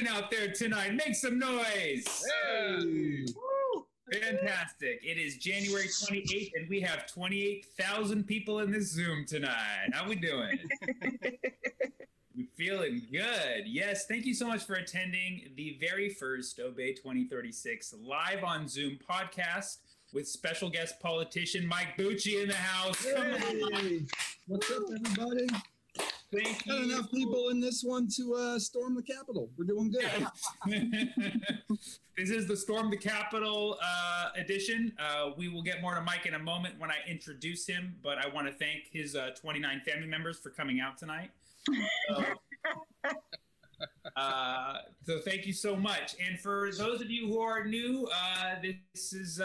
Bacon out there tonight. Make some noise. Hey. Woo. Fantastic. It is January 28th, and we have 28,000 people in this Zoom tonight. How we doing? We feeling good. Yes, thank you so much for attending the very first Obey 2036 live on Zoom podcast with special guest politician Mike Bucci in the house. Hey. What's up, everybody? Thank you. Not enough people in this one to storm the Capitol. We're doing good. This is the Storm the Capitol edition. We will get more to Mike in a moment when I introduce him, but I want to thank his 29 family members for coming out tonight. So thank you so much. And for those of you who are new, this is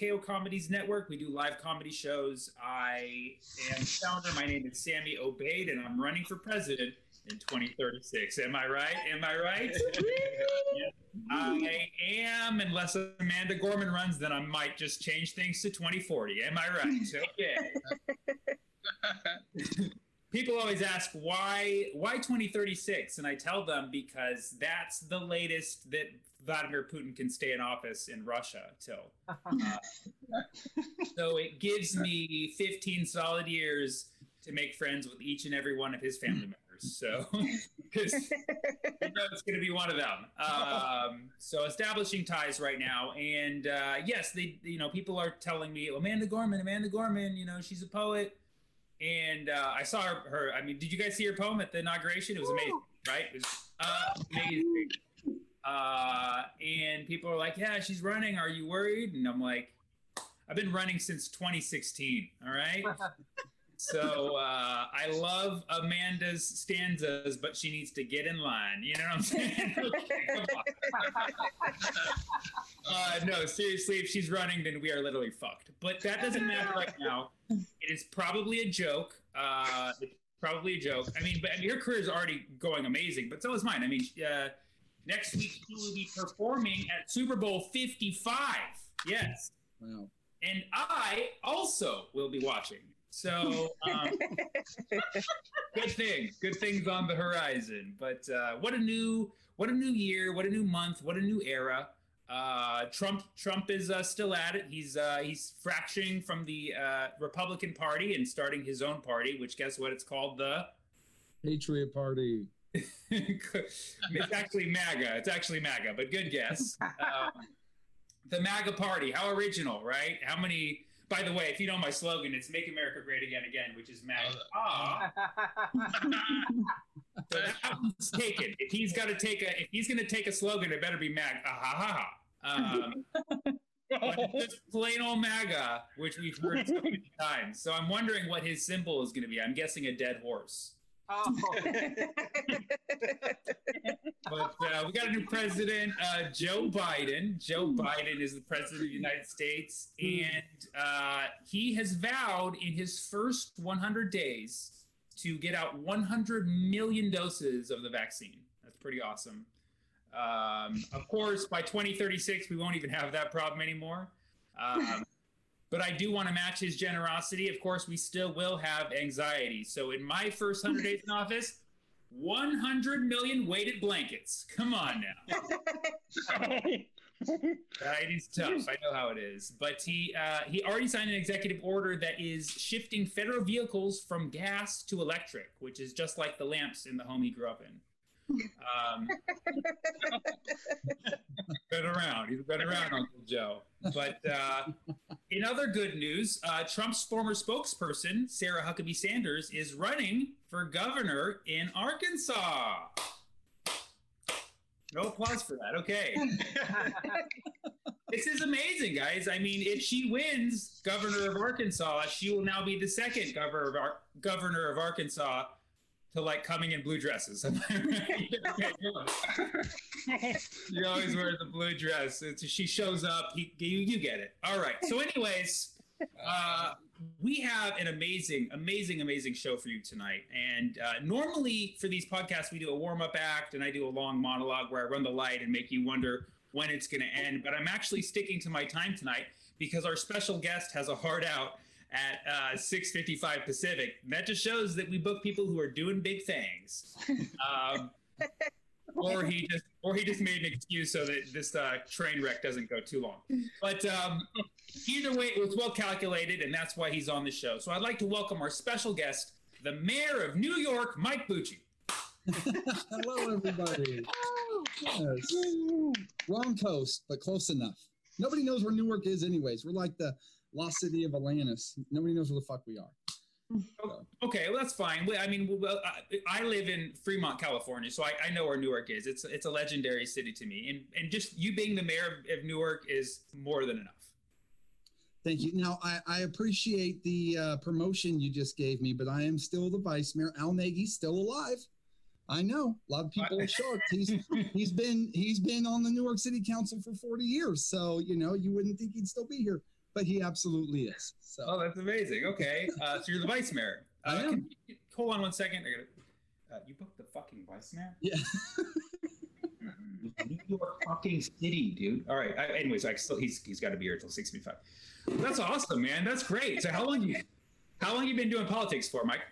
KO Comedies Network. We do live comedy shows. I am founder. My name is Sammy O'Beid, and I'm running for president in 2036. Am I right? Yeah. I am, unless Amanda Gorman runs, then I might just change things to 2040. Am I right? Okay. People always ask, why 2036? And I tell them because that's the latest that Vladimir Putin can stay in office in Russia till. So it gives me 15 solid years to make friends with each and every one of his family members. So I know it's going to be one of them. So establishing ties right now. And yes, people are telling me, Amanda Gorman, she's a poet. And I saw her. I mean, did you guys see her poem at the inauguration? It was amazing, right? It was amazing. And people are like, yeah, she's running. Are you worried? And I'm like, I've been running since 2016. All right. So I love Amanda's stanzas, but she needs to get in line. You know what I'm saying? No, seriously, if she's running, then we are literally fucked. But that doesn't matter right now. It is probably a joke. I mean, but her career is already going amazing, but so is mine. I mean, next week she will be performing at Super Bowl 55. Yes. Wow. And I also will be watching. So, good things on the horizon, but, what a new year, what a new month, what a new era. Trump is still at it. He's fracturing from the, Republican Party and starting his own party, which guess what? It's called the Patriot Party. It's actually MAGA. But good guess. The MAGA party. How original, right? How many, by the way, if you know my slogan, it's "Make America Great Again," which is MAGA. So that one's taken. If he's going to take a slogan, it better be MAGA. But just plain old MAGA, which we've heard so many times. So I'm wondering what his symbol is going to be. I'm guessing a dead horse. Oh. But we got a new president, Joe Biden. Joe Biden is the president of the United States, and he has vowed in his first 100 days to get out 100 million doses of the vaccine. That's pretty awesome. Of course, by 2036, we won't even have that problem anymore. But I do want to match his generosity. Of course, we still will have anxiety. So in my first 100 days in office, 100 million weighted blankets. Come on now. Anxiety's tough. I know how it is. But he already signed an executive order that is shifting federal vehicles from gas to electric, which is just like the lamps in the home he grew up in. He's been around, Uncle Joe. But in other good news, Trump's former spokesperson, Sarah Huckabee Sanders, is running for governor in Arkansas. No applause for that. Okay. This is amazing, guys. I mean, if she wins governor of Arkansas, she will now be the second governor of Arkansas to like coming in blue dresses. She always wears the blue dress. She shows up. You get it. All right. So anyways, we have an amazing show for you tonight. And normally for these podcasts, we do a warm-up act and I do a long monologue where I run the light and make you wonder when it's going to end. But I'm actually sticking to my time tonight because our special guest has a hard out at 6:55 Pacific. That just shows that we book people who are doing big things. Or he just made an excuse so that this train wreck doesn't go too long. But either way, it was well calculated, and that's why he's on the show. So I'd like to welcome our special guest, the mayor of New York, Mike Bucci. Hello, everybody. Yes. Wrong coast, but close enough. Nobody knows where Newark is anyways. We're like the lost city of Atlantis. Nobody knows where the fuck we are. Okay, well, that's fine. I mean, I live in Fremont, California, so I know where Newark is. It's a legendary city to me. And just you being the mayor of Newark is more than enough. Thank you. Now, I appreciate the promotion you just gave me, but I am still the vice mayor. Al Nagy's still alive. I know a lot of people are shocked. He's been on the Newark City Council for 40 years, so you wouldn't think he'd still be here, but he absolutely is. So. Oh, that's amazing. Okay, so you're the vice mayor. I am. Hold on one second. You booked the fucking vice mayor? Yeah. New York fucking city, dude. All right. He's got to be here till 6:55. That's awesome, man. That's great. So how long you been doing politics for, Mike?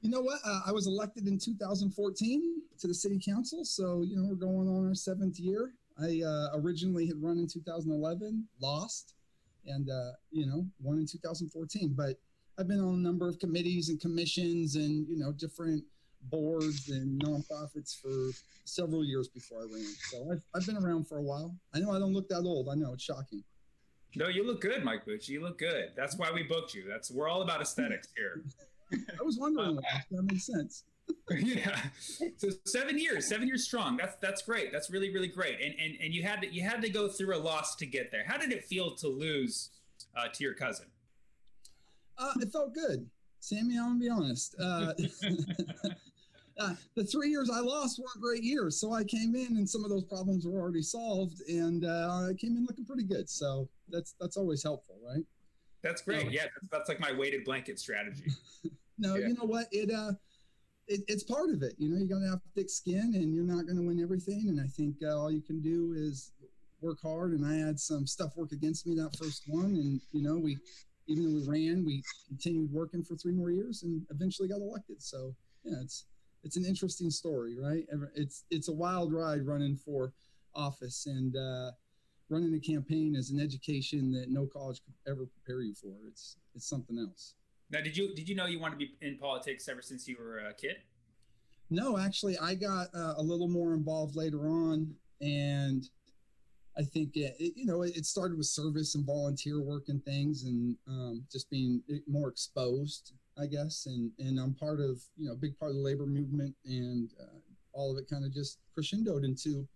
You know what? I was elected in 2014 to the city council. So, we're going on our 7th year. I originally had run in 2011, lost, and, won in 2014. But I've been on a number of committees and commissions and, different boards and nonprofits for several years before I ran. So I've been around for a while. I know I don't look that old. I know it's shocking. No, you look good, Mike Bucci. You look good. That's why we booked you. We're all about aesthetics here. I was wondering if that makes sense. Yeah. So 7 years strong. That's great. That's really, really great. And you had to go through a loss to get there. How did it feel to lose to your cousin? It felt good. Sammy, I'm going to be honest. The 3 years I lost weren't great years. So I came in and some of those problems were already solved, and I came in looking pretty good. So that's always helpful, right? That's great. Yeah, that's like my weighted blanket strategy. No, yeah. You know what? It's part of it. You got to have thick skin, and you're not going to win everything. And I think all you can do is work hard. And I had some stuff work against me that first one, and we continued working for 3 more years, and eventually got elected. So yeah, it's an interesting story, right? It's a wild ride running for office, and. Running a campaign is an education that no college could ever prepare you for. It's something else. Now, did you know you wanted to be in politics ever since you were a kid? No, actually, I got a little more involved later on, and I think it started with service and volunteer work and things, and just being more exposed, I guess. And I'm part of a big part of the labor movement, and all of it kind of just crescendoed into.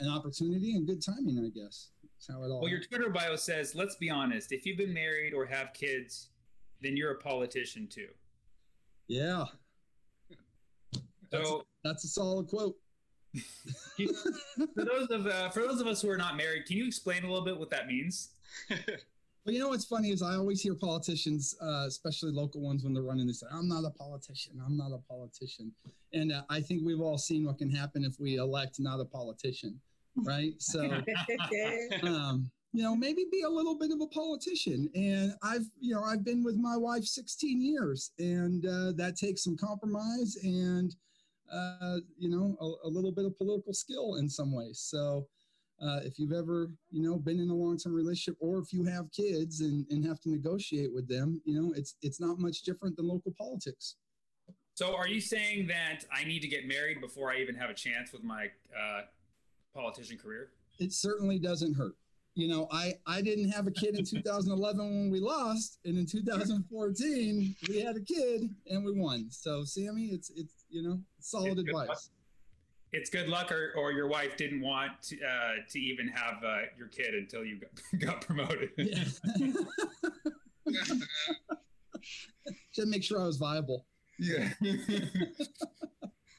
An opportunity and good timing, I guess. That's how it all. Well, your Twitter bio says, "Let's be honest. If you've been married or have kids, then you're a politician too." Yeah. That's a solid quote. For those of us who are not married, can you explain a little bit what that means? Well, what's funny is I always hear politicians, especially local ones, when they're running, they say, "I'm not a politician. I'm not a politician." And I think we've all seen what can happen if we elect not a politician, right? So, maybe be a little bit of a politician. And I've been with my wife 16 years, and that takes some compromise and, a little bit of political skill in some ways. So. If you've ever, been in a long-term relationship, or if you have kids and have to negotiate with them, it's not much different than local politics. So are you saying that I need to get married before I even have a chance with my politician career? It certainly doesn't hurt. I didn't have a kid in 2011 when we lost, and in 2014 we had a kid and we won. So, Sammy, it's solid advice. Luck. It's good luck, or your wife didn't want to even have your kid until you got promoted. Yeah. Just make sure I was viable. Yeah.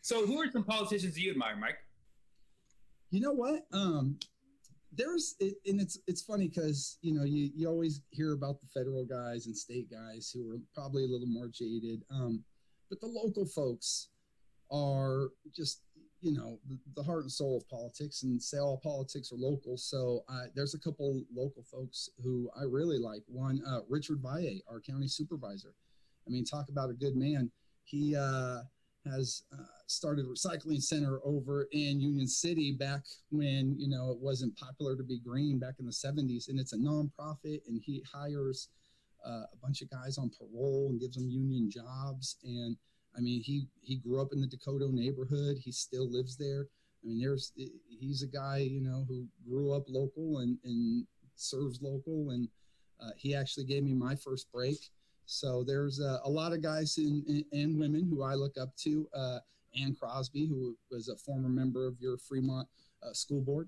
So, who are some politicians you admire, Mike? You know what? It's funny because you always hear about the federal guys and state guys who are probably a little more jaded, but the local folks are just. The heart and soul of politics, and say all politics are local. So there's a couple local folks who I really like. One, Richard Valle, our county supervisor. I mean, talk about a good man. He has started a recycling center over in Union City back when, you know, it wasn't popular to be green back in the 70s. And it's a nonprofit, and he hires a bunch of guys on parole and gives them union jobs. And I mean, he grew up in the Dakota neighborhood. He still lives there. I mean, he's a guy, you know, who grew up local and serves local. And he actually gave me my first break. So there's a lot of guys and women who I look up to. Ann Crosby, who was a former member of your Fremont school board,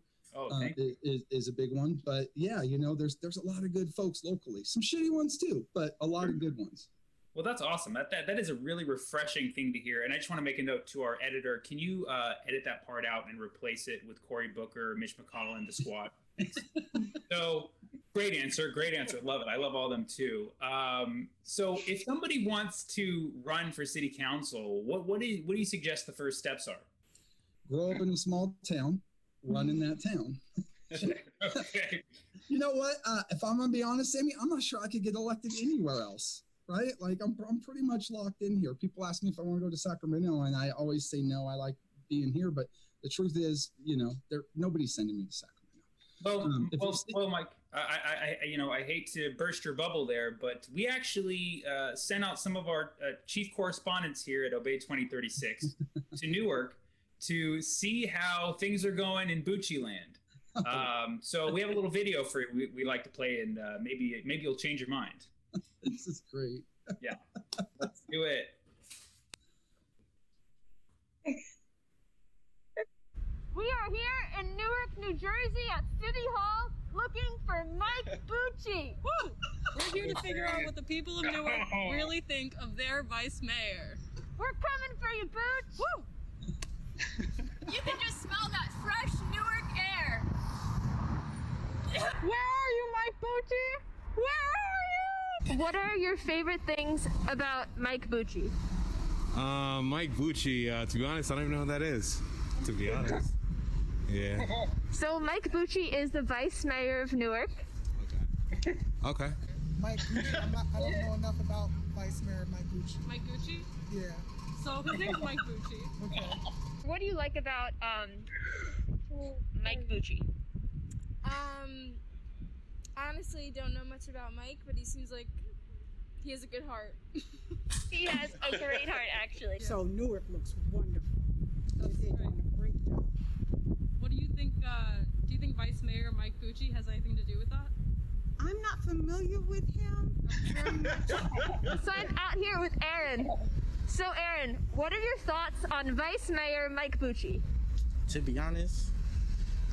is a big one. But yeah, you know, there's a lot of good folks locally. Some shitty ones too, but a lot of good ones. Well, that's awesome. That is a really refreshing thing to hear. And I just want to make a note to our editor. Can you edit that part out and replace it with Cory Booker, Mitch McConnell, and the squad? So great answer. Love it. I love all of them too. So if somebody wants to run for city council, what do you suggest the first steps are? Grow up in a small town, run in that town. Okay. You know what? If I'm going to be honest, Sammy, I'm not sure I could get elected anywhere else. Right? Like I'm pretty much locked in here. People ask me if I want to go to Sacramento, and I always say no, I like being here. But the truth is, you know, nobody's sending me to Sacramento. Well, Mike, I hate to burst your bubble there, but we actually sent out some of our chief correspondents here at Obey 2036 to Newark to see how things are going in Bucci land. So we have a little video for you we like to play, and maybe you'll change your mind. This is great. Yeah, let's do it. We are here in Newark, New Jersey at City Hall looking for Mike Bucci. Woo! We're here to figure out what the people of Newark really think of their vice mayor. We're coming for you, Booch. Woo! You can just smell that fresh Newark air. Where are you, Mike Bucci? Where are you? What are your favorite things about Mike Bucci? Mike Bucci, to be honest, I don't even know who that is. To be honest. Yeah. So Mike Bucci is the vice mayor of Newark. Okay. Mike Bucci, I don't know enough about vice mayor Mike Bucci. Mike Bucci? Yeah. So his name is Mike Bucci. Okay. What do you like about Mike Bucci? Honestly, don't know much about Mike, but he seems like he has a good heart. He has a great heart, actually. Yeah. So Newark looks wonderful. What do you think? Do you think Vice Mayor Mike Bucci has anything to do with that? I'm not familiar with him. So I'm out here with Aaron. So Aaron, what are your thoughts on Vice Mayor Mike Bucci? To be honest,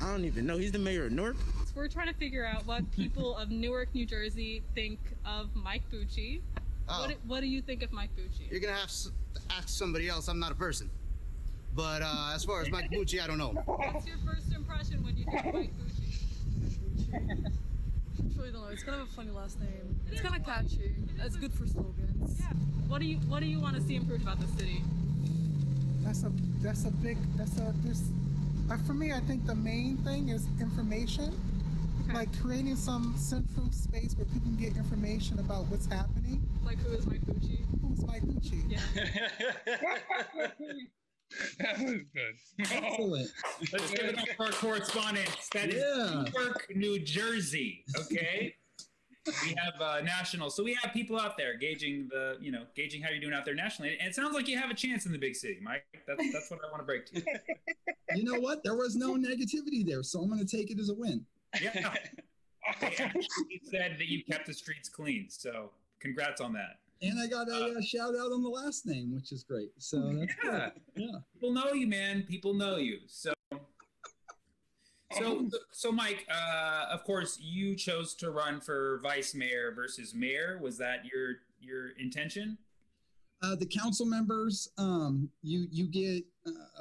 I don't even know. He's the mayor of Newark. So we're trying to figure out what people of Newark, New Jersey think of Mike Bucci. Oh. What do you think of Mike Bucci? You're going to ask somebody else. I'm not a person. But as far as Mike Bucci, I don't know. What's your first impression when you think of Mike Bucci? I truly don't know. It's kind of a funny last name. It's kind of catchy. It's good for slogans. Yeah. What do you want to see improved about the city? For me, I think the main thing is information. Okay. Like creating some central space where people can get information about what's happening. Like who is Mike Bucci? Who's Mike Bucci? Yeah. That was good. Excellent. Let's give it up for our correspondents. That is Newark, New Jersey. Okay. We have national. So we have people out there gauging how you're doing out there nationally. And it sounds like you have a chance in the big city, Mike. That's what I want to break to you. You know what? There was no negativity there, so I'm going to take it as a win. Yeah. They actually said that you kept the streets clean. So congrats on that. And I got a shout out on the last name, which is great. So that's good. Yeah. People know you, man. People know you. So Mike, of course, you chose to run for vice mayor versus mayor. Was that your intention? The council members, you get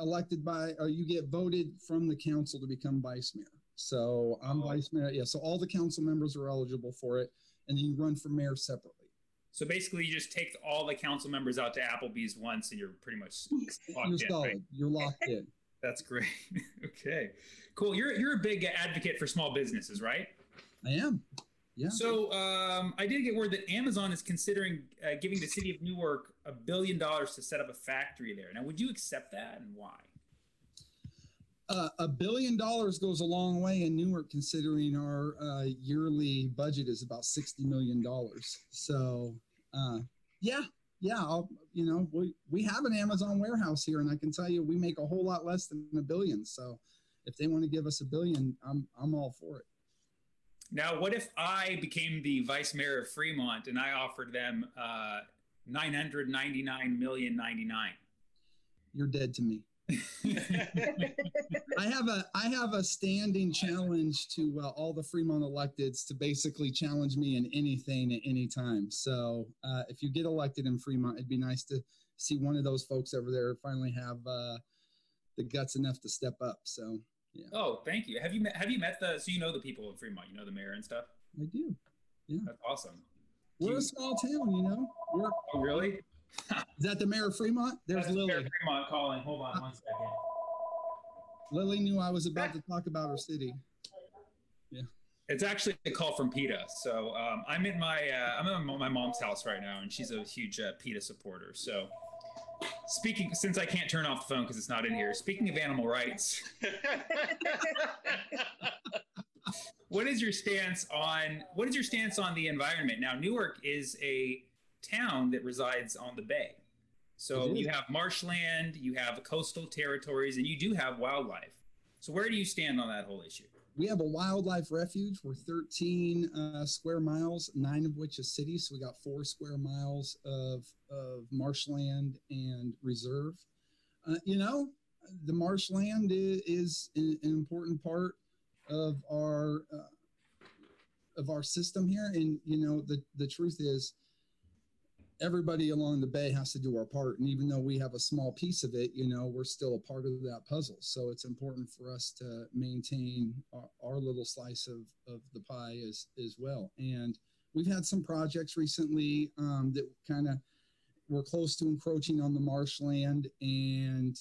elected by, or you get voted from the council to become vice mayor. So I'm vice mayor. Yeah. So all the council members are eligible for it, and then you run for mayor separately. So basically, you just take all the council members out to Applebee's once, and you're pretty much locked in. Right? You're locked in. That's great. Okay, cool. You're a big advocate for small businesses, right? I am. Yeah. So I did get word that Amazon is considering giving the city of Newark $1 billion to set up a factory there. Now, would you accept that, and why? $1 billion goes a long way in Newark, considering our yearly budget is about $60 million. So, yeah, we have an Amazon warehouse here, and I can tell you we make a whole lot less than $1 billion. So if they want to give us $1 billion, I'm all for it. Now, what if I became the vice mayor of Fremont and I offered them $999,000,099? You're dead to me. I have a standing challenge to all the Fremont electeds to basically challenge me in anything at any time. So if you get elected in Fremont, it'd be nice to see one of those folks over there finally have the guts enough to step up. So yeah. Oh, thank you. Have you met so you know the people in Fremont, you know the mayor and stuff? I do. Yeah. That's awesome. We're a small town, We're, oh, really? Is that the mayor of Fremont? There's Lily. Mayor Fremont calling. Hold on one second. Lily knew I was about to talk about her city. Yeah. It's actually a call from PETA. So I'm in my mom's house right now, and she's a huge PETA supporter. So speaking, since I can't turn off the phone because it's not in here. Speaking of animal rights, what is your stance on the environment? Now, Newark is a town that resides on the bay. So you have marshland, you have coastal territories, and you do have wildlife. So where do you stand on that whole issue? We have a wildlife refuge. We're 13 square miles, 9 of which is city. So we got 4 square miles of marshland and reserve. The marshland is an important part of our system here. And, the truth is, everybody along the bay has to do our part. And even though we have a small piece of it, we're still a part of that puzzle. So it's important for us to maintain our little slice of the pie as well. And we've had some projects recently that kind of were close to encroaching on the marshland. And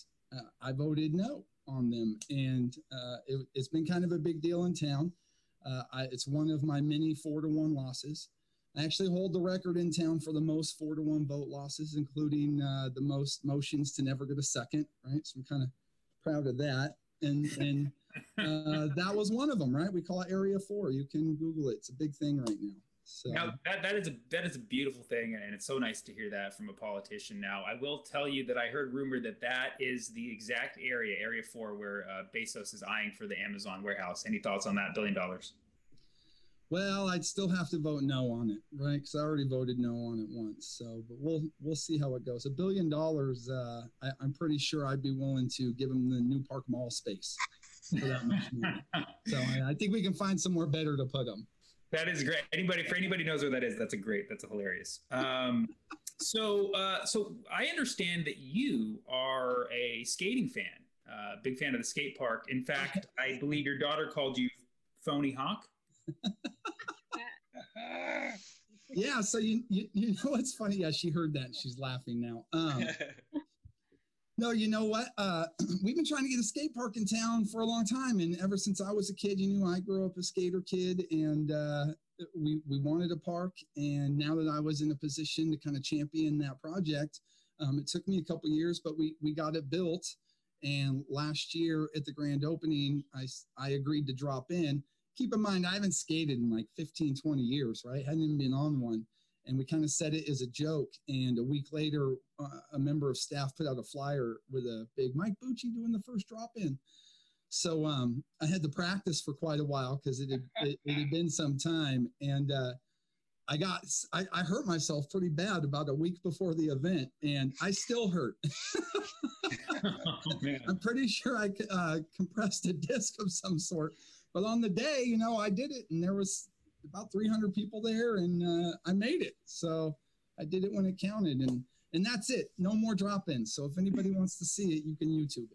I voted no on them. And it's been kind of a big deal in town. It's one of my many 4-1 losses. I actually hold the record in town for the most 4-1 vote losses, including the most motions to never get a second, right? So I'm kind of proud of that. And that was one of them, right? We call it Area 4. You can Google it. It's a big thing right now. So now, that is a beautiful thing, and it's so nice to hear that from a politician now. I will tell you that I heard rumor that is the exact area, Area 4, where Bezos is eyeing for the Amazon warehouse. Any thoughts on that $1 billion? Well, I'd still have to vote no on it, right? Because I already voted no on it once. So, but we'll see how it goes. $1 billion, I'm pretty sure I'd be willing to give them the New Park Mall space for that much money. So I think we can find somewhere better to put them. That is great. For anybody who knows where that is, that's hilarious. So I understand that you are a skating fan, big fan of the skate park. In fact, I believe your daughter called you Phony Hawk. Yeah, so you know what's funny? Yeah, she heard that and she's laughing now. No, you know what? We've been trying to get a skate park in town for a long time, and ever since I was a kid, I grew up a skater kid, and we wanted a park. And now that I was in a position to kind of champion that project, it took me a couple years, but we got it built. And last year at the grand opening, I agreed to drop in. Keep in mind, I haven't skated in like 15, 20 years, right? Hadn't even been on one. And we kind of said it as a joke. And a week later, a member of staff put out a flyer with a big Mike Bucci doing the first drop-in. So I had to practice for quite a while because it had been some time. And I hurt myself pretty bad about a week before the event. And I still hurt. Oh, man. I'm pretty sure I compressed a disc of some sort. But on the day, I did it, and there was about 300 people there, and I made it. So I did it when it counted, and that's it. No more drop-ins. So if anybody wants to see it, you can YouTube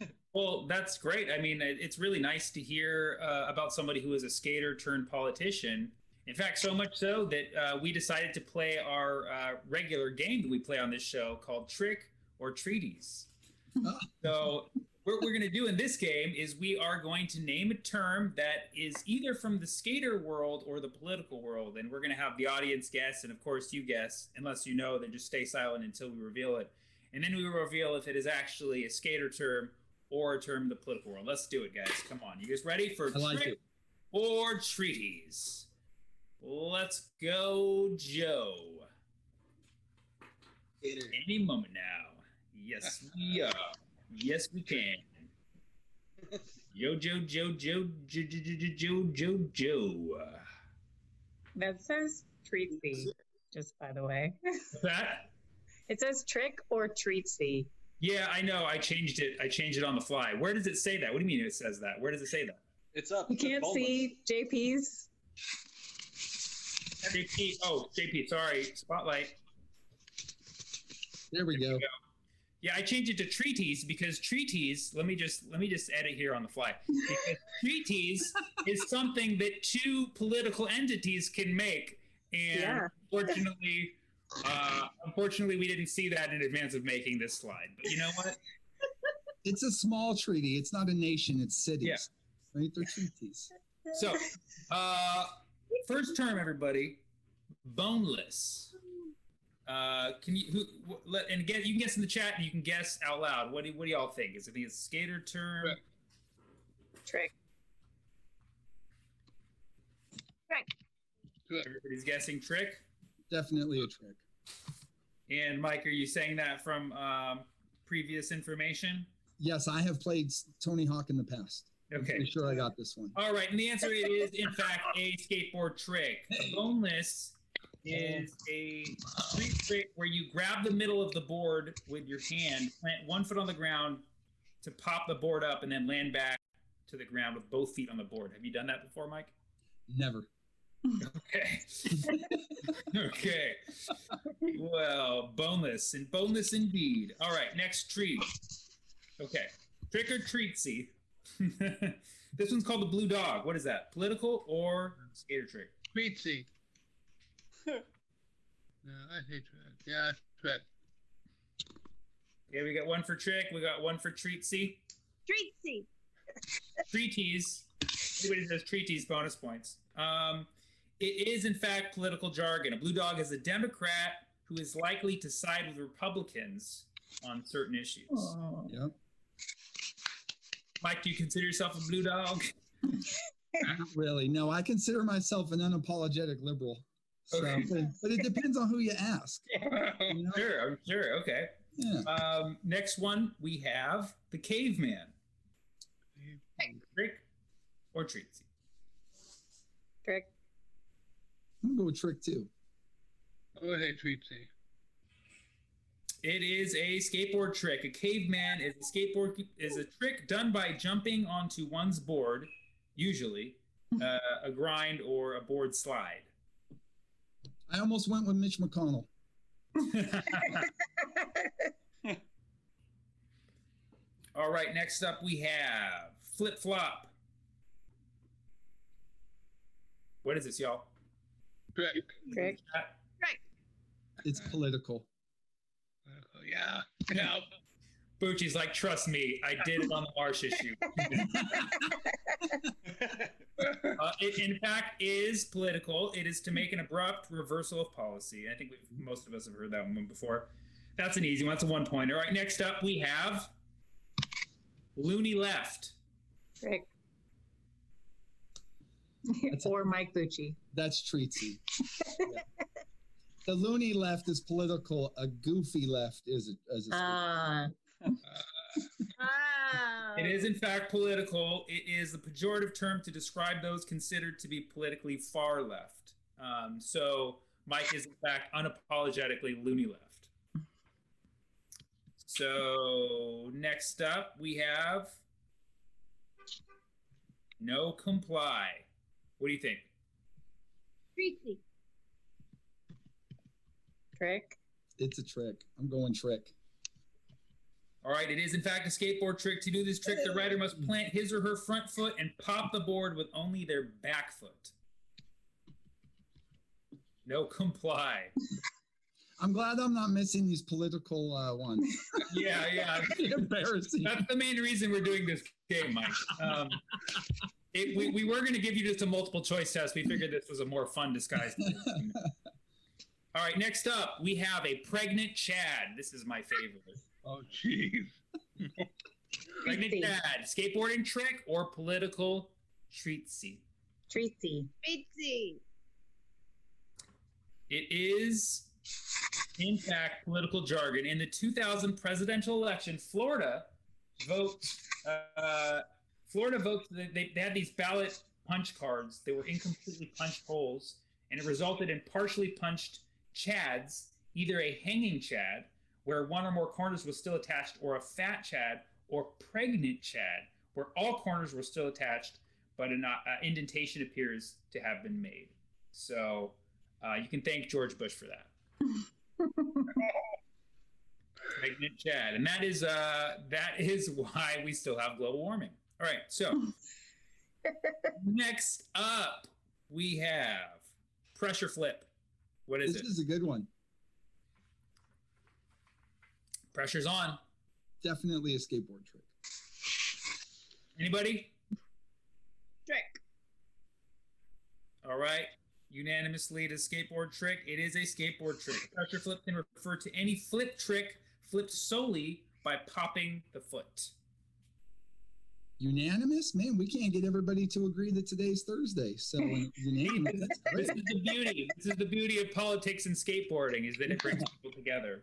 it. Well, that's great. I mean, it's really nice to hear about somebody who is a skater turned politician. In fact, so much so that we decided to play our regular game that we play on this show called Trick or Treaties. So What we're going to do in this game is we are going to name a term that is either from the skater world or the political world. And we're going to have the audience guess. And of course, you guess. Unless you know, then just stay silent until we reveal it. And then we will reveal if it is actually a skater term or a term in the political world. Let's do it, guys. Come on. You guys ready for trick or treaties? Let's go, Joe. Any moment now. Yes, we are. Yes, we can. Yo. That says treatsy, just by the way. What's that? It says trick or treatsy. Yeah, I know. I changed it on the fly. Where does it say that? What do you mean it says that? Where does it say that? It's up. You can't see JP's. JP, sorry. Spotlight. There we go. Yeah, I changed it to treaties because treaties, let me just edit here on the fly. Because treaties is something that two political entities can make. And unfortunately, we didn't see that in advance of making this slide. But you know what? It's a small treaty. It's not a nation. It's cities. Yeah. Right? They're treaties. So, first term, everybody, boneless. You can guess in the chat and you can guess out loud. What do y'all think? Is it a skater term? Trick. Everybody's guessing trick? Definitely a trick. And Mike, are you saying that from previous information? Yes, I have played Tony Hawk in the past. Okay. I'm sure I got this one. All right, and the answer is, in fact, a skateboard trick. Hey. Boneless is a street trick where you grab the middle of the board with your hand, plant one foot on the ground to pop the board up, and then land back to the ground with both feet on the board. Have you done that before, Mike? Never. Okay. Okay. Well, boneless and boneless indeed. All right, next treat. Okay, trick or treatsy. This one's called the Blue Dog. What is that? Political or skater trick? Treatsy. No, I hate trick. Yeah, trick. Yeah, we got one for trick. We got one for treatsy. Treatsy. Treaties. Anybody says treaties, bonus points. It is, in fact, political jargon. A blue dog is a Democrat who is likely to side with Republicans on certain issues. Oh. Yeah. Mike, do you consider yourself a blue dog? Not really. No, I consider myself an unapologetic liberal. So, okay. But it depends on who you ask. You know? Sure. Okay. Yeah. Next one, we have the caveman. Trick or treatsy? Trick. I'm going to go with trick, too. I'm going to say treatsy. It is a skateboard trick. A caveman is a trick done by jumping onto one's board, usually, a grind or a board slide. I almost went with Mitch McConnell. All right, next up we have flip-flop. What is this, y'all? Trick. It's political. Yeah. No. Bucci's like, trust me, I did it on the Marsh issue. It, in fact, is political. It is to make an abrupt reversal of policy. I think most of us have heard that one before. That's an easy one. That's a one-pointer. All right, next up we have Loony Left. Trick. Or Mike Bucci. That's treatsy. Yeah. The loony left is political. A goofy left is a It is, in fact, political. It is a pejorative term to describe those considered to be politically far left. So Mike is, in fact, unapologetically loony left. So next up, we have no comply. What do you think? Treatsy. Trick. It's a trick. I'm going trick. All right. It is, in fact, a skateboard trick. To do this trick, the rider must plant his or her front foot and pop the board with only their back foot. No comply. I'm glad I'm not missing these political ones. Yeah. Embarrassing. That's the main reason we're doing this game, Mike. We were going to give you just a multiple choice test. We figured this was a more fun disguise. All right, next up, we have a pregnant Chad. This is my favorite. Oh, jeez. Pregnant Chad, skateboarding trick or political treatsy? Treatsy. It is, in fact, political jargon. In the 2000 presidential election, Florida votes. They had these ballot punch cards. They were incompletely punched holes, and it resulted in partially punched Chads, either a hanging Chad, where one or more corners was still attached, or a fat Chad, or pregnant Chad, where all corners were still attached, but an indentation appears to have been made. So you can thank George Bush for that. Pregnant Chad. And that is why we still have global warming. All right, so next up we have pressure flip. What is it? This is a good one. Pressure's on. Definitely a skateboard trick. Anybody? Trick. All right. Unanimously to skateboard trick. It is a skateboard trick. Pressure flip can refer to any flip trick flipped solely by popping the foot. Unanimous? Man, we can't get everybody to agree that today's Thursday. So unanimous. That's great. This is the beauty. This is the beauty of politics and skateboarding, is that it brings people together.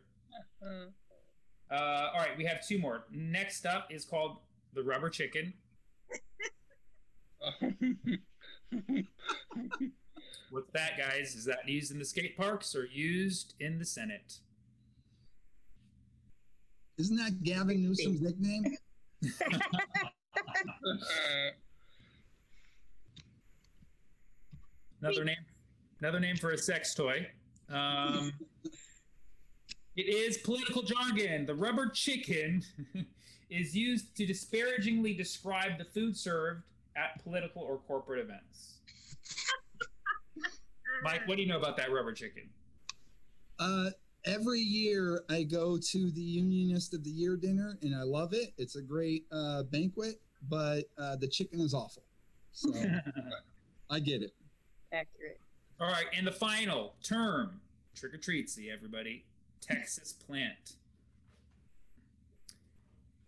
All right, we have two more. Next up is called the rubber chicken. What's that, guys? Is that used in the skate parks or used in the Senate? Isn't that Gavin Newsom's nickname? Another name for a sex toy. It is political jargon. The rubber chicken is used to disparagingly describe the food served at political or corporate events. Mike, what do you know about that rubber chicken? Every year I go to the Unionist of the Year dinner, and I love it. It's a great banquet, but the chicken is awful. So I get it. Accurate. All right, and the final term, trick or treat, see everybody. Texas plant.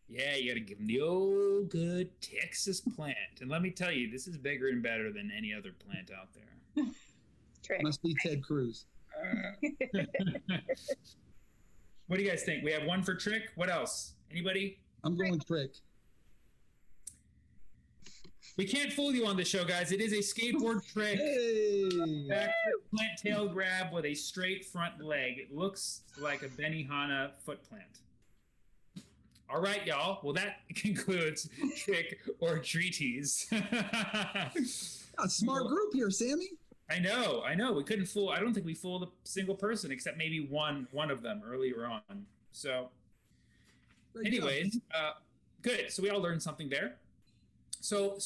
Yeah, you got to give them the old good Texas plant. And let me tell you, this is bigger and better than any other plant out there. Trick. Must be Ted Cruz. What do you guys think? We have one for trick. What else? Anybody? I'm going trick. We can't fool you on the show, guys. It is a skateboard trick. Hey. Back plant tail grab with a straight front leg. It looks like a Benihana foot plant. All right, y'all. Well, that concludes trick or treaties. A smart group here, Sammy. I know. We couldn't fool. I don't think we fooled a single person except maybe one of them earlier on. So, anyways, good. So we all learned something there. So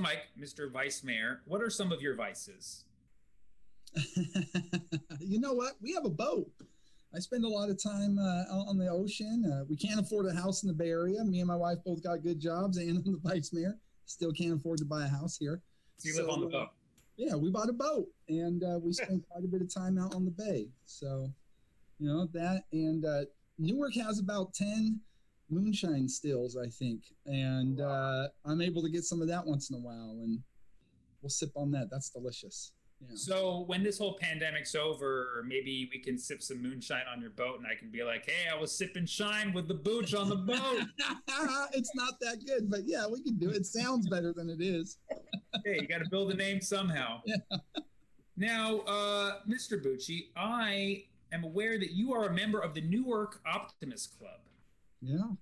Mike, Mr. Vice Mayor, what are some of your vices? You know what? We have a boat. I spend a lot of time out on the ocean. We can't afford a house in the Bay Area. Me and my wife both got good jobs, and I'm the Vice Mayor. Still can't afford to buy a house here. So you live on the boat? Yeah, we bought a boat, and we spent quite a bit of time out on the bay. So, you know, that. And Newark has about 10 moonshine stills, I think, and I'm able to get some of that once in a while, and we'll sip on that. That's delicious. Yeah. So when this whole pandemic's over, maybe we can sip some moonshine on your boat, and I can be like, hey, I was sipping shine with the booch on the boat. It's not that good, but yeah, we can do it. It sounds better than it is. Hey, you got to build a name somehow. Yeah. Now, Mr. Bucci, I am aware that you are a member of the Newark Optimist Club. Yeah.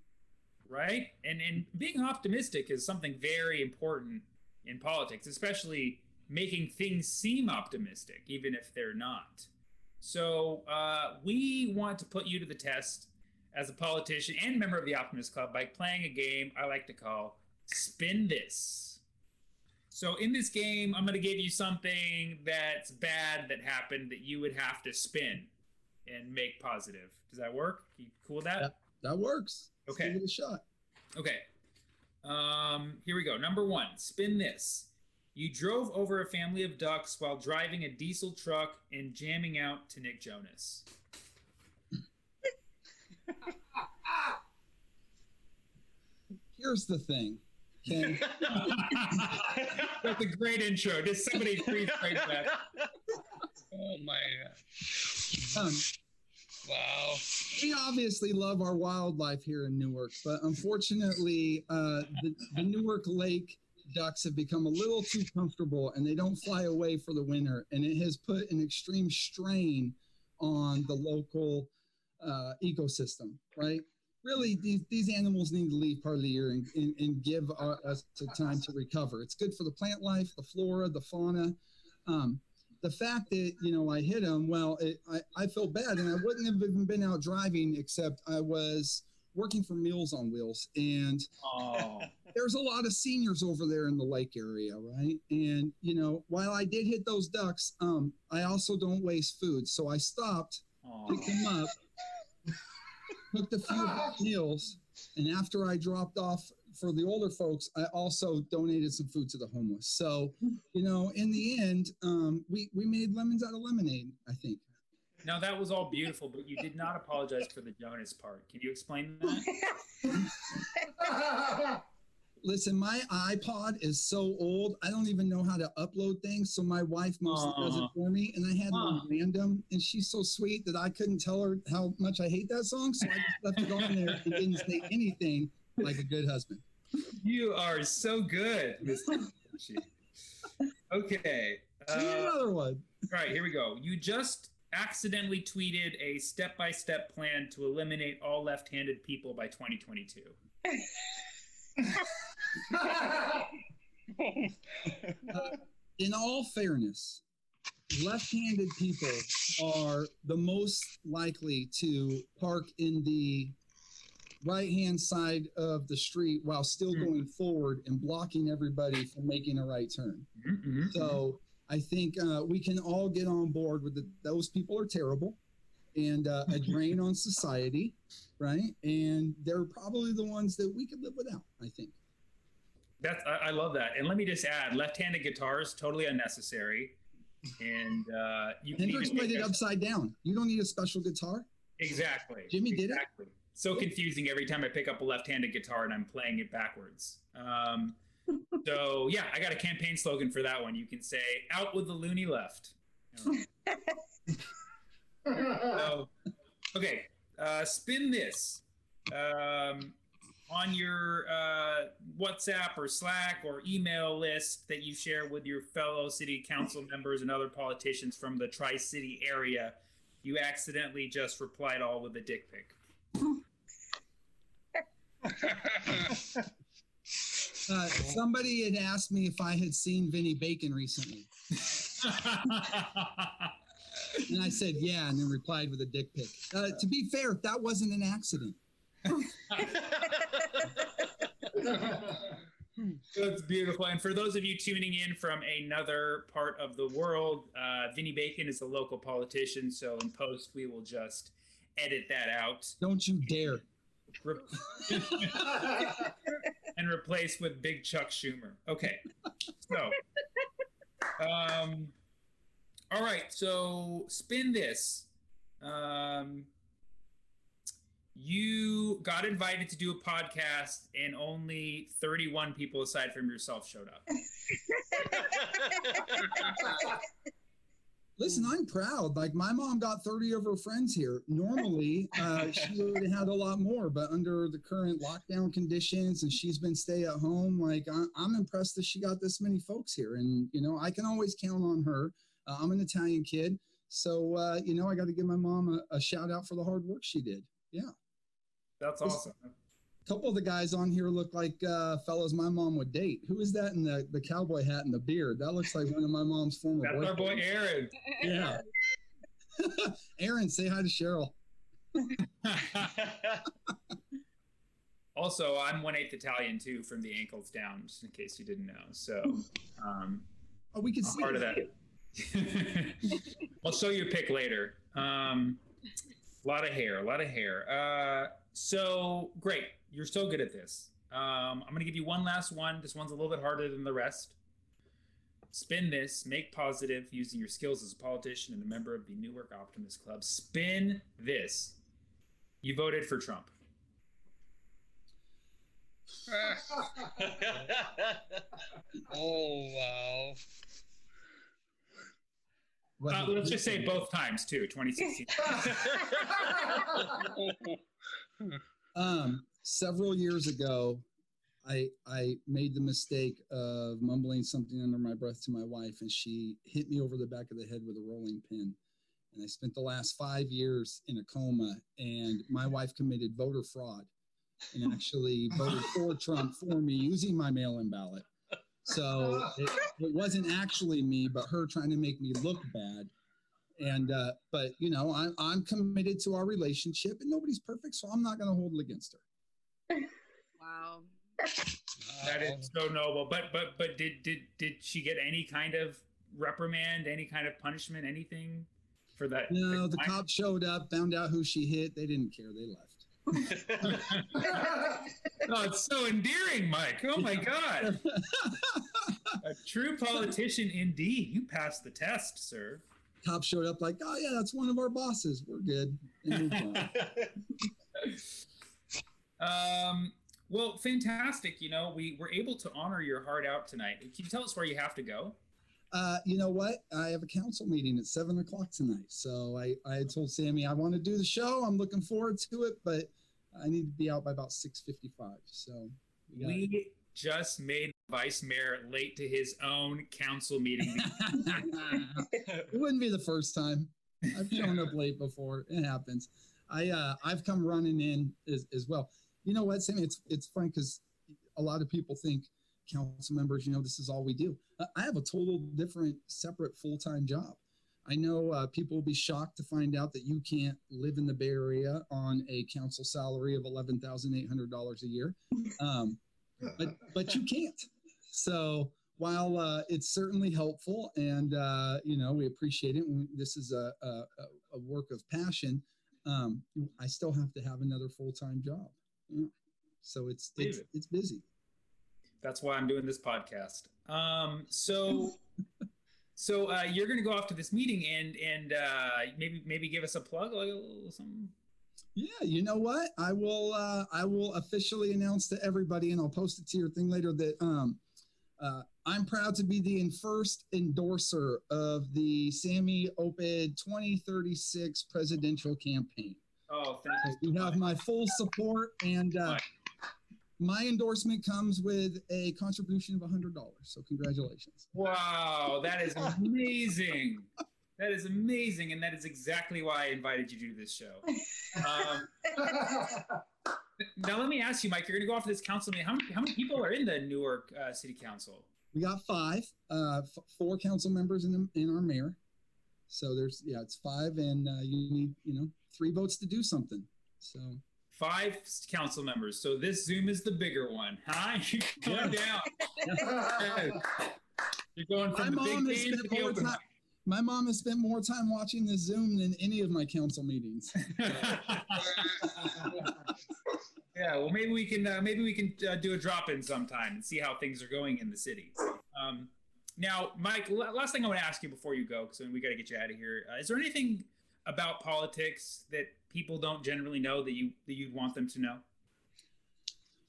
Right? And being optimistic is something very important in politics, especially making things seem optimistic, even if they're not. So we want to put you to the test as a politician and member of the Optimist Club by playing a game I like to call Spin This. So in this game, I'm going to give you something that's bad that happened that you would have to spin. and make positive. Does that work? You cool with that? That works. Okay. Let's give it a shot. Okay. Here we go. Number one, spin this. You drove over a family of ducks while driving a diesel truck and jamming out to Nick Jonas. Here's the thing. Okay. That's a great intro. Just somebody breathe right back. Oh my gosh. Wow. We obviously love our wildlife here in Newark, but unfortunately, the Newark Lake ducks have become a little too comfortable and they don't fly away for the winter. And it has put an extreme strain on the local ecosystem, right? Really, these animals need to leave part of the year and give us the time to recover. It's good for the plant life, the flora, the fauna. The fact that, you know, I hit him, well, I felt bad, and I wouldn't have even been out driving except I was working for Meals on Wheels. And there's a lot of seniors over there in the lake area, right? And, you know, while I did hit those ducks, I also don't waste food. So I stopped, picked them up, cooked a few meals, and after I dropped off for the older folks, I also donated some food to the homeless. So, you know, in the end, we made lemons out of lemonade, I think. Now, that was all beautiful, but you did not apologize for the Jonas part. Can you explain that? Listen, my iPod is so old, I don't even know how to upload things, so my wife mostly does it for me, and I had one random, and she's so sweet that I couldn't tell her how much I hate that song, so I just left it on there and didn't say anything like a good husband. You are so good, Mr. Okay. Another one. All right, here we go. You just accidentally tweeted a step-by-step plan to eliminate all left-handed people by 2022. In all fairness, left-handed people are the most likely to park in the right-hand side of the street while still going forward and blocking everybody from making a right turn. So I think we can all get on board with those people are terrible and a drain on society. Right. And they're probably the ones that we could live without, I think. I love that. And let me just add, left-handed guitars, totally unnecessary. And you can even played it upside down. You don't need a special guitar. Exactly. Jimmy did it. So confusing every time I pick up a left-handed guitar and I'm playing it backwards. So, yeah, I got a campaign slogan for that one. You can say, out with the loony left. So, okay. Spin this on your WhatsApp or Slack or email list that you share with your fellow city council members and other politicians from the Tri-City area. You accidentally just replied all with a dick pic. Somebody had asked me if I had seen Vinnie Bacon recently. And I said, yeah, and then replied with a dick pic. To be fair, that wasn't an accident. That's beautiful. And for those of you tuning in from another part of the world, Vinnie Bacon is a local politician, so in post, we will just edit that out. Don't you dare. And replace with Big Chuck Schumer. Okay. So... all right, so spin this. You got invited to do a podcast and only 31 people aside from yourself showed up. Listen, I'm proud. Like, my mom got 30 of her friends here. Normally, she would have had a lot more, but under the current lockdown conditions and she's been stay at home, like, I'm impressed that she got this many folks here. And, you know, I can always count on her. I'm an Italian kid, so, you know, I got to give my mom a shout-out for the hard work she did. Yeah. That's awesome. A couple of the guys on here look like fellows my mom would date. Who is that in the cowboy hat and the beard? That looks like one of my mom's former boyfriends. That's our boy Aaron. Yeah. Aaron, say hi to Cheryl. Also, I'm 1/8 Italian, too, from the ankles down, just in case you didn't know. So, we can see part of that. I'll show you a pic later. A lot of hair. So great. You're so good at this. I'm going to give you one last one. This one's a little bit harder than the rest. Spin this, make positive using your skills as a politician and a member of the Newark Optimist Club. Spin this. You voted for Trump. Oh, wow. Let's just say both times, too, 2016. Several years ago, I made the mistake of mumbling something under my breath to my wife, and she hit me over the back of the head with a rolling pin. And I spent the last 5 years in a coma, and my wife committed voter fraud and actually voted for Trump for me using my mail-in ballot. So it wasn't actually me, but her trying to make me look bad. And but, you know, I'm committed to our relationship, and nobody's perfect, so I'm not going to hold it against her. Wow. That is so noble. But did she get any kind of reprimand, any kind of punishment, anything for that? No, the cop showed up, found out who she hit. They didn't care. They left. Oh, it's so endearing, Mike. Oh, my God. A true politician indeed. You passed the test, sir. Cop showed up like, oh, yeah, that's one of our bosses. We're good. Well, fantastic. You know, we were able to honor your heart out tonight. Can you tell us where you have to go? You know what? I have a council meeting at 7:00 tonight. So I told Sammy I want to do the show. I'm looking forward to it, but I need to be out by about 6:55. So we just made Vice Mayor late to his own council meeting. It wouldn't be the first time. I've shown up late before. It happens. I've come running in as well. You know what, Sammy? It's funny because a lot of people think council members, you know, this is all we do. I have a total different, separate, full-time job. I know people will be shocked to find out that you can't live in the Bay Area on a council salary of $11,800 a year, but you can't. So while it's certainly helpful, and you know, we appreciate it. This is a work of passion. I still have to have another full-time job. Yeah. So it's busy. That's why I'm doing this podcast. So you're going to go off to this meeting and maybe give us a plug or something. Yeah, you know what? I will officially announce to everybody, and I'll post it to your thing later, that I'm proud to be the first endorser of the Sammy O'Beid 2036 presidential campaign. Oh, thank you. You have my full support, and my endorsement comes with a contribution of $100. So congratulations. Wow, that is amazing. That is amazing. And that is exactly why I invited you to this show. Now, let me ask you, Mike, you're going to go off to this council meeting. How many people are in the Newark City Council? We got five, four council members and our mayor. So it's five, and you need, you know, 3 votes to do something. So 5 council members. So this Zoom is the bigger one, huh? You're going down. You're going from the big game to the open. My mom has spent more time watching this Zoom than any of my council meetings. Yeah, well, maybe we can do a drop-in sometime and see how things are going in the city. Now, Mike, last thing I want to ask you before you go, because we got to get you out of here. Is there anything about politics that people don't generally know that you'd want them to know?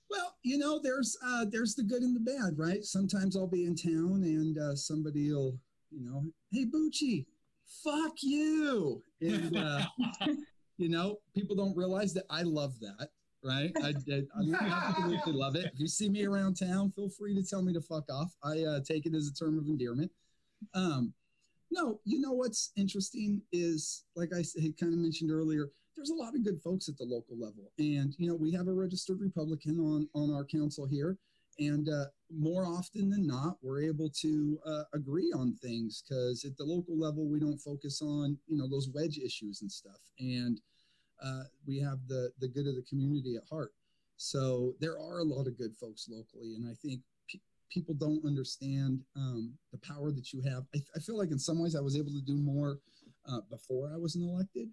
Well, you know, there's the good and the bad, right? Sometimes I'll be in town and somebody will, you know, hey, Bucci, fuck you. And, you know, people don't realize that I love that, right? I absolutely love it. If you see me around town, feel free to tell me to fuck off. I take it as a term of endearment. No, you know what's interesting is, like I kind of mentioned earlier, there's a lot of good folks at the local level. And, you know, we have a registered Republican on our council here. And more often than not, we're able to agree on things, because at the local level, we don't focus on, you know, those wedge issues and stuff. And we have the good of the community at heart. So there are a lot of good folks locally. And I think people don't understand the power that you have. I feel like in some ways I was able to do more before I wasn't elected.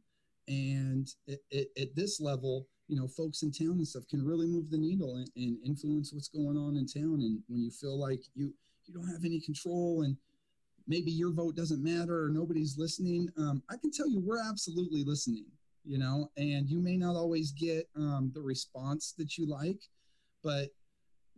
And at this level, you know, folks in town and stuff can really move the needle and influence what's going on in town. And when you feel like you don't have any control and maybe your vote doesn't matter or nobody's listening, I can tell you we're absolutely listening, you know, and you may not always get the response that you like, but,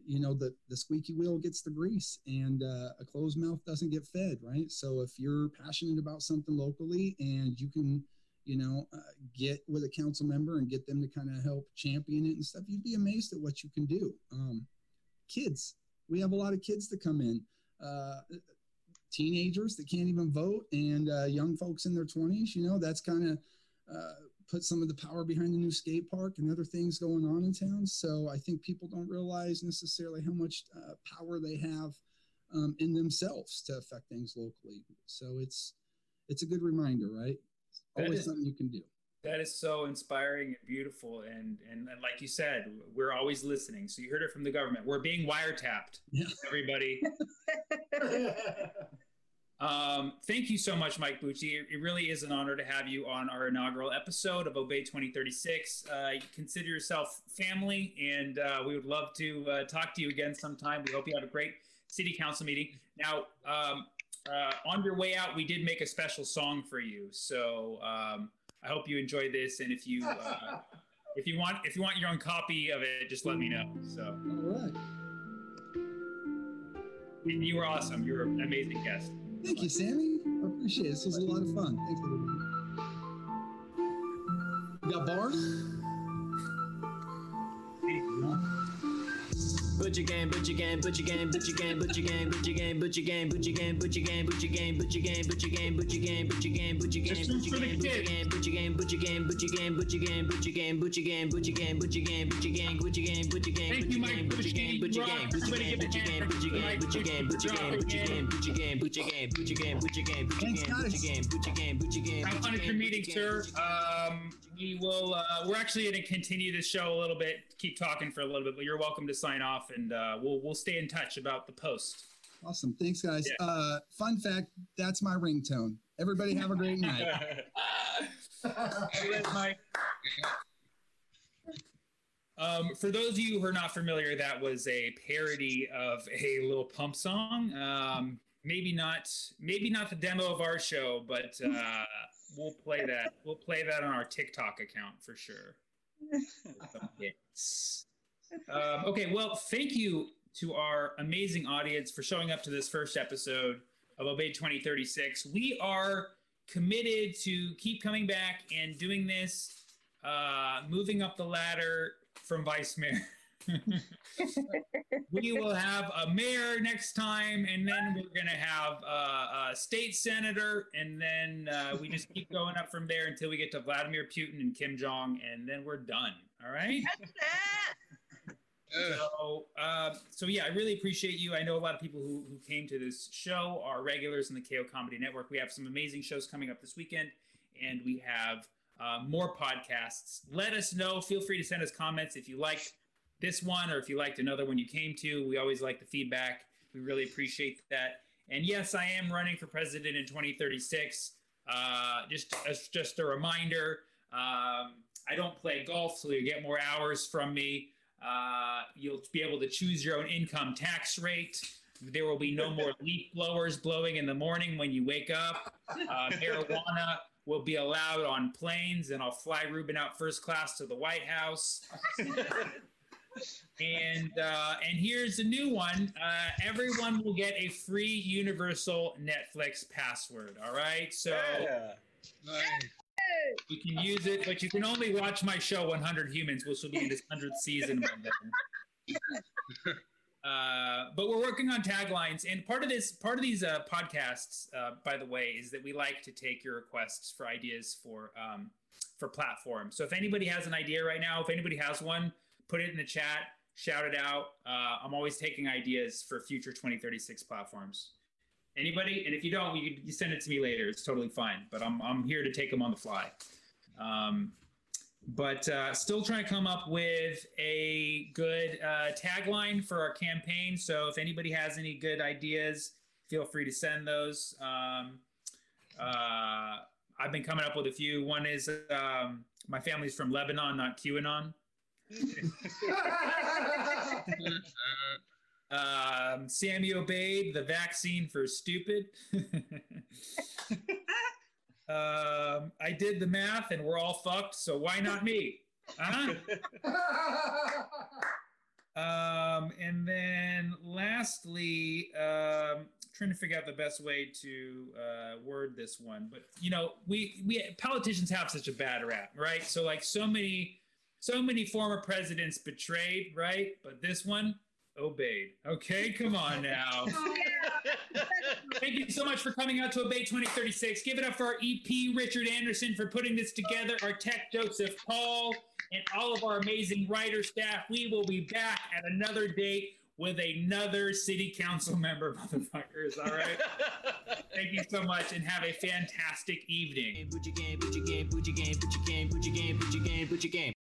you know, the squeaky wheel gets the grease and a closed mouth doesn't get fed, right? So if you're passionate about something locally and you can, you know, get with a council member and get them to kind of help champion it and stuff, you'd be amazed at what you can do. Kids, we have a lot of kids that come in, teenagers that can't even vote and young folks in their 20s, you know, that's kind of put some of the power behind the new skate park and other things going on in town. So I think people don't realize necessarily how much power they have in themselves to affect things locally. So it's a good reminder, right? Always something you can do. That is so inspiring and beautiful. And like you said, we're always listening. So you heard it from the government. We're being wiretapped, everybody. Thank you so much, Mike Bucci. It really is an honor to have you on our inaugural episode of Obey 2036. You consider yourself family, and we would love to talk to you again sometime. We hope you have a great city council meeting. Now, on your way out, we did make a special song for you. So I hope you enjoy this. And if you if you want your own copy of it, just let me know. So, all right. And you were awesome. You were an amazing guest. Thank you, Sammy. I appreciate it. This was a lot of fun. Thanks, everybody. You got bars? Butcher game, butcher game, butcher game, butcher game, butcher game, butcher game, butcher game, butcher game, butcher game, butcher game, butcher game, butcher game, butcher game, butcher game, butcher game, butcher game, butcher game, butcher game, butcher game, butcher game, butcher game, butcher game, butcher game, butcher game, butcher game, butcher game, butcher game, butcher game, butcher game, butcher game, butcher game, butcher game, butcher game, butcher game, butcher game, butcher game, butcher game, butcher game, butcher game, butcher game, butcher game, butcher game. Have fun at your meeting, sir. We will. We're actually going to continue the show a little bit, keep talking for a little bit, but you're welcome to sign off. And we'll stay in touch about the post. Awesome. Thanks, guys. Yeah. Fun fact, that's my ringtone. Everybody have a great night. For those of you who are not familiar, that was a parody of a Lil Pump song. Maybe not the demo of our show, but we'll play that on our TikTok account for sure. Okay. Okay, well, thank you to our amazing audience for showing up to this first episode of Obey 2036. We are committed to keep coming back and doing this, moving up the ladder from vice mayor. We will have a mayor next time, and then we're going to have a state senator, and then we just keep going up from there until we get to Vladimir Putin and Kim Jong, and then we're done. All right? So yeah, I really appreciate you. I know a lot of people who came to this show are regulars in the KO Comedy Network. We have some amazing shows coming up this weekend, and we have more podcasts. Let us know. Feel free to send us comments if you liked this one or if you liked another one you came to. We always like the feedback. We really appreciate that. And yes, I am running for president in 2036. Just a reminder, I don't play golf, so you get more hours from me. You'll be able to choose your own income tax rate. There will be no more leaf blowers blowing in the morning when you wake up. Marijuana will be allowed on planes, and I'll fly Ruben out first class to the White House. And here's a new one. Everyone will get a free universal Netflix password. All right. So you can use it, but you can only watch my show 100 Humans, which will be in this 100th season. But we're working on taglines, and part of these podcasts, by the way, is that we like to take your requests for ideas for platforms. So if anybody has an idea right now, if anybody has one, put it in the chat, shout it out. I'm always taking ideas for future 2036 platforms. Anybody? And if you don't, you send it to me later. It's totally fine. But I'm here to take them on the fly. But still trying to come up with a good tagline for our campaign. So if anybody has any good ideas, feel free to send those. I've been coming up with a few. One is my family's from Lebanon, not QAnon. Sammy O'Beid, the vaccine for stupid. I did the math and we're all fucked, so why not me? Uh-huh. And then lastly, trying to figure out the best way to word this one, but you know, we politicians have such a bad rap, right? So like so many former presidents betrayed, right? But this one, obeyed. Okay, come on now. Thank you so much for coming out to Obey 2036. Give it up for our EP, Richard Anderson, for putting this together, our tech, Joseph Paul, and all of our amazing writer staff. We will be back at another date with another city council member, motherfuckers, all right? Thank you so much, and have a fantastic evening. Boogie game, boogie game, boogie game, boogie game, boogie game, boogie game, boogie game.